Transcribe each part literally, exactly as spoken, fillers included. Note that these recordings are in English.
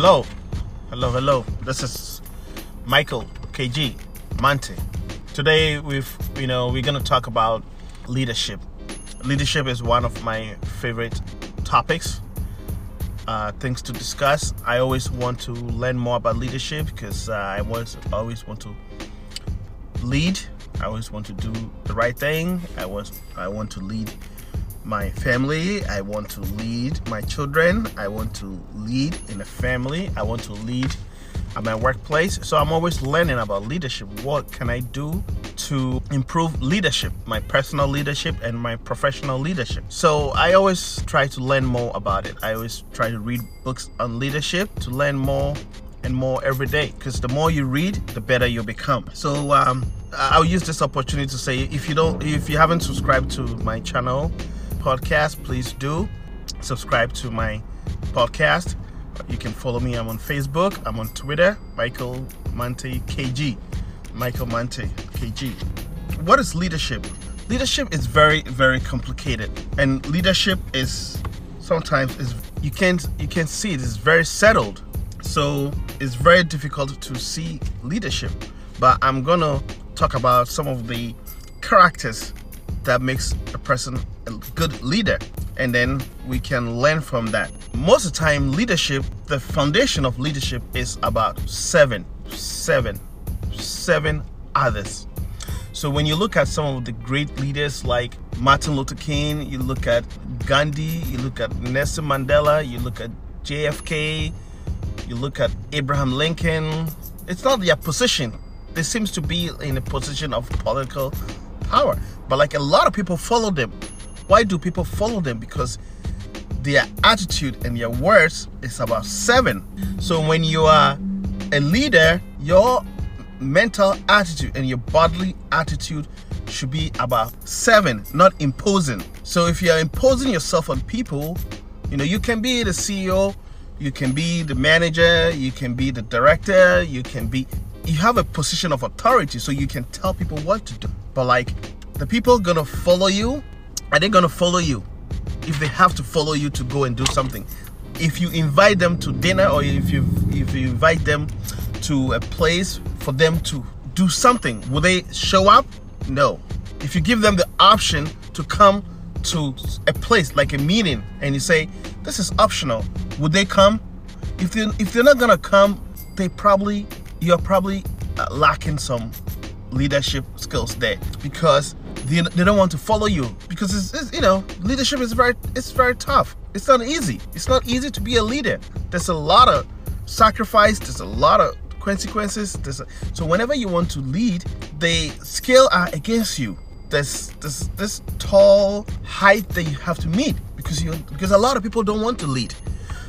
Hello, hello, hello. This is Michael K G Monte. Today we've, you know, we're gonna talk about leadership. Leadership is one of my favorite topics, uh, things to discuss. I always want to learn more about leadership because uh, I was always want to lead. I always want to do the right thing. I was, I want to lead my family. I want to lead my children. I want to lead in a family. I want to lead at my workplace. So I'm always learning about leadership. What can I do to improve leadership, my personal leadership and my professional leadership? So I always try to learn more about it. I always try to read books on leadership to learn more and more every day, because the more you read, the better you become. So um, I'll use this opportunity to say, if you don't, if you haven't subscribed to my channel, podcast, please do subscribe to my podcast. You can follow me. I'm on Facebook, I'm on Twitter, Michael Monte K G. Michael Monte K G. What is leadership? Leadership is very, very complicated, and leadership is sometimes is you can't you can't see it. It's very settled, so it's very difficult to see leadership. But I'm gonna talk about some of the characters that makes a person a good leader, and then we can learn from that. Most of the time, leadership, the foundation of leadership is about seven, seven, seven others. So when you look at some of the great leaders like Martin Luther King, you look at Gandhi, you look at Nelson Mandela, you look at J F K, you look at Abraham Lincoln, it's not their position. They seem to be in a position of political power, but like a lot of people follow them. Why do people follow them? Because their attitude and their words is about seven. So when you are a leader, your mental attitude and your bodily attitude should be about seven, not imposing. So if you are imposing yourself on people, you know, you can be the C E O, you can be the manager, you can be the director, you can be, you have a position of authority, so you can tell people what to do. But like, the people gonna follow you, are they gonna follow you if they have to follow you to go and do something? If you invite them to dinner, or if you if you invite them to a place for them to do something, will they show up? No. If you give them the option to come to a place like a meeting and you say this is optional, would they come? If they if they're not gonna come, they probably you're probably lacking some leadership skills there, because they, they don't want to follow you, because it's, it's you know, leadership is very it's very tough. It's not easy. It's not easy to be a leader. There's a lot of sacrifice. There's a lot of consequences. There's a, so whenever you want to lead, the scale are against you. There's this this tall height that you have to meet, because you because a lot of people don't want to lead.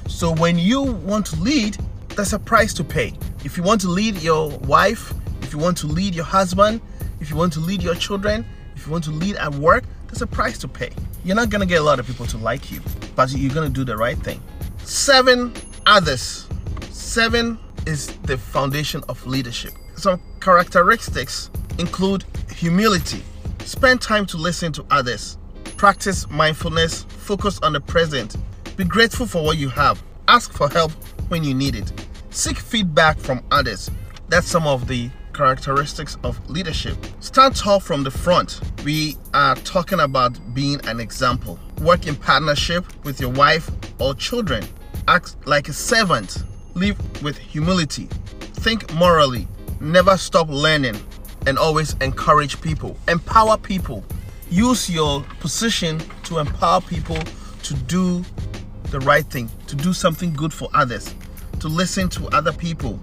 So when you want to lead, there's a price to pay. If you want to lead your wife, if you want to lead your husband, if you want to lead your children, if you want to lead at work, there's a price to pay. You're not gonna get a lot of people to like you, but you're gonna do the right thing. Seven others. Seven is the foundation of leadership. Some characteristics include humility. Spend time to listen to others. Practice mindfulness. Focus on the present. Be grateful for what you have. Ask for help when you need it. Seek feedback from others. That's some of the characteristics of leadership. Stand tall from the front. We are talking about being an example. Work in partnership with your wife or children. Act like a servant. Live with humility. Think morally. Never stop learning, and always encourage people. Empower people. Use your position to empower people to do the right thing, to do something good for others, to listen to other people.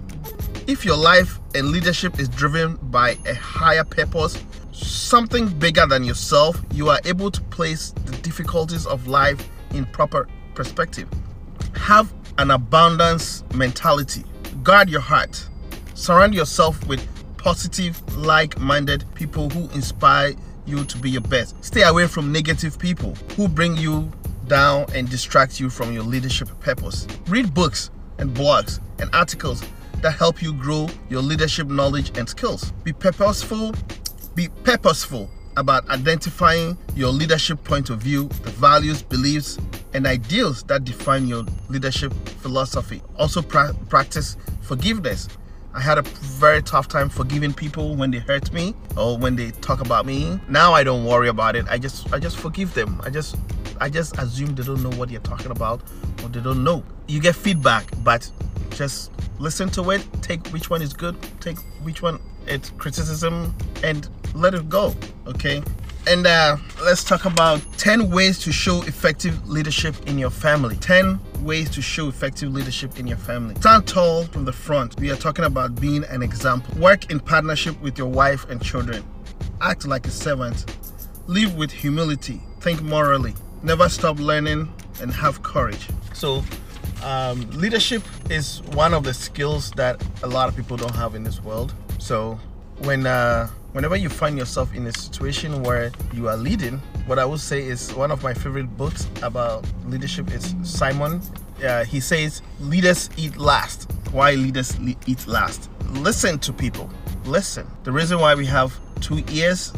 If your life and leadership is driven by a higher purpose, something bigger than yourself, you are able to place the difficulties of life in proper perspective. Have an abundance mentality. Guard your heart. Surround yourself with positive, like-minded people who inspire you to be your best. Stay away from negative people who bring you down and distract you from your leadership purpose. Read books and blogs and articles that help you grow your leadership knowledge and skills. Be purposeful, be purposeful about identifying your leadership point of view, the values, beliefs, and ideals that define your leadership philosophy. Also pra practice forgiveness. I had a very tough time forgiving people when they hurt me or when they talk about me. Now I don't worry about it. I just I just forgive them. I just I just assume they don't know what you're talking about or they don't know. You get feedback, but just listen to it, take which one is good, take which one is criticism, and let it go, okay? And uh, let's talk about ten ways to show effective leadership in your family. ten ways to show effective leadership in your family. Stand tall from the front. We are talking about being an example. Work in partnership with your wife and children. Act like a servant. Live with humility. Think morally. Never stop learning and have courage. So um, leadership is one of the skills that a lot of people don't have in this world. So when uh, whenever you find yourself in a situation where you are leading, what I would say is one of my favorite books about leadership is Simon. Uh, he says, leaders eat last. Why leaders le eat last? Listen to people. Listen. The reason why we have two ears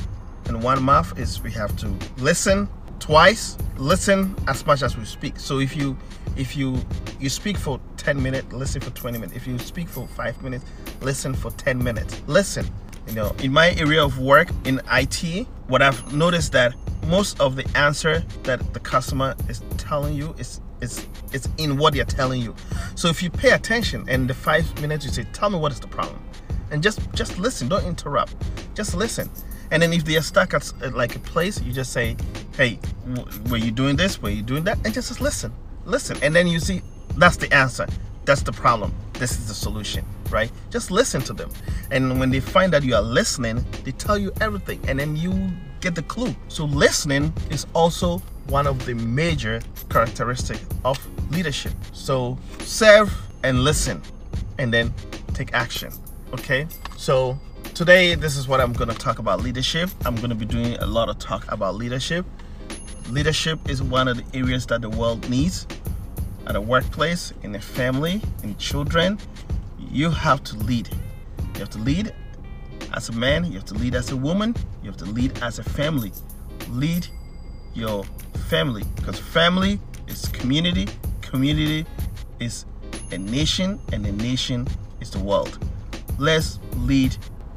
and one mouth is we have to listen twice. Listen as much as we speak. So if you if you you speak for ten minutes, listen for twenty minutes. If you speak for five minutes, listen for ten minutes. Listen. You know, in my area of work in I T, what I've noticed that most of the answer that the customer is telling you is it's it's in what they're telling you. So if you pay attention and the five minutes, you say, tell me what is the problem, and just just listen. Don't interrupt, just listen. And then if they are stuck at, at like a place, you just say, hey, were you doing this, were you doing that, and just, just listen listen and then you see that's the answer, that's the problem, this is the solution, right? Just listen to them, and when they find that you are listening, they tell you everything, and then you get the clue. So listening is also one of the major characteristics of leadership. So serve and listen, and then take action, okay? So today, this is what I'm gonna talk about leadership. I'm gonna be doing a lot of talk about leadership. Leadership is one of the areas that the world needs. At a workplace, in a family, in children, you have to lead. You have to lead as a man, you have to lead as a woman, you have to lead as a family. Lead your family, because family is community, community is a nation, and a nation is the world. Let's lead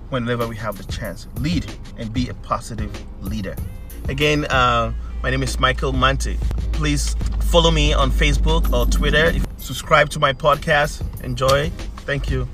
whenever we have the chance. Lead and be a positive leader. Again, uh, my name is Michael Monte. Please follow me on Facebook or Twitter. Subscribe to my podcast. Enjoy. Thank you.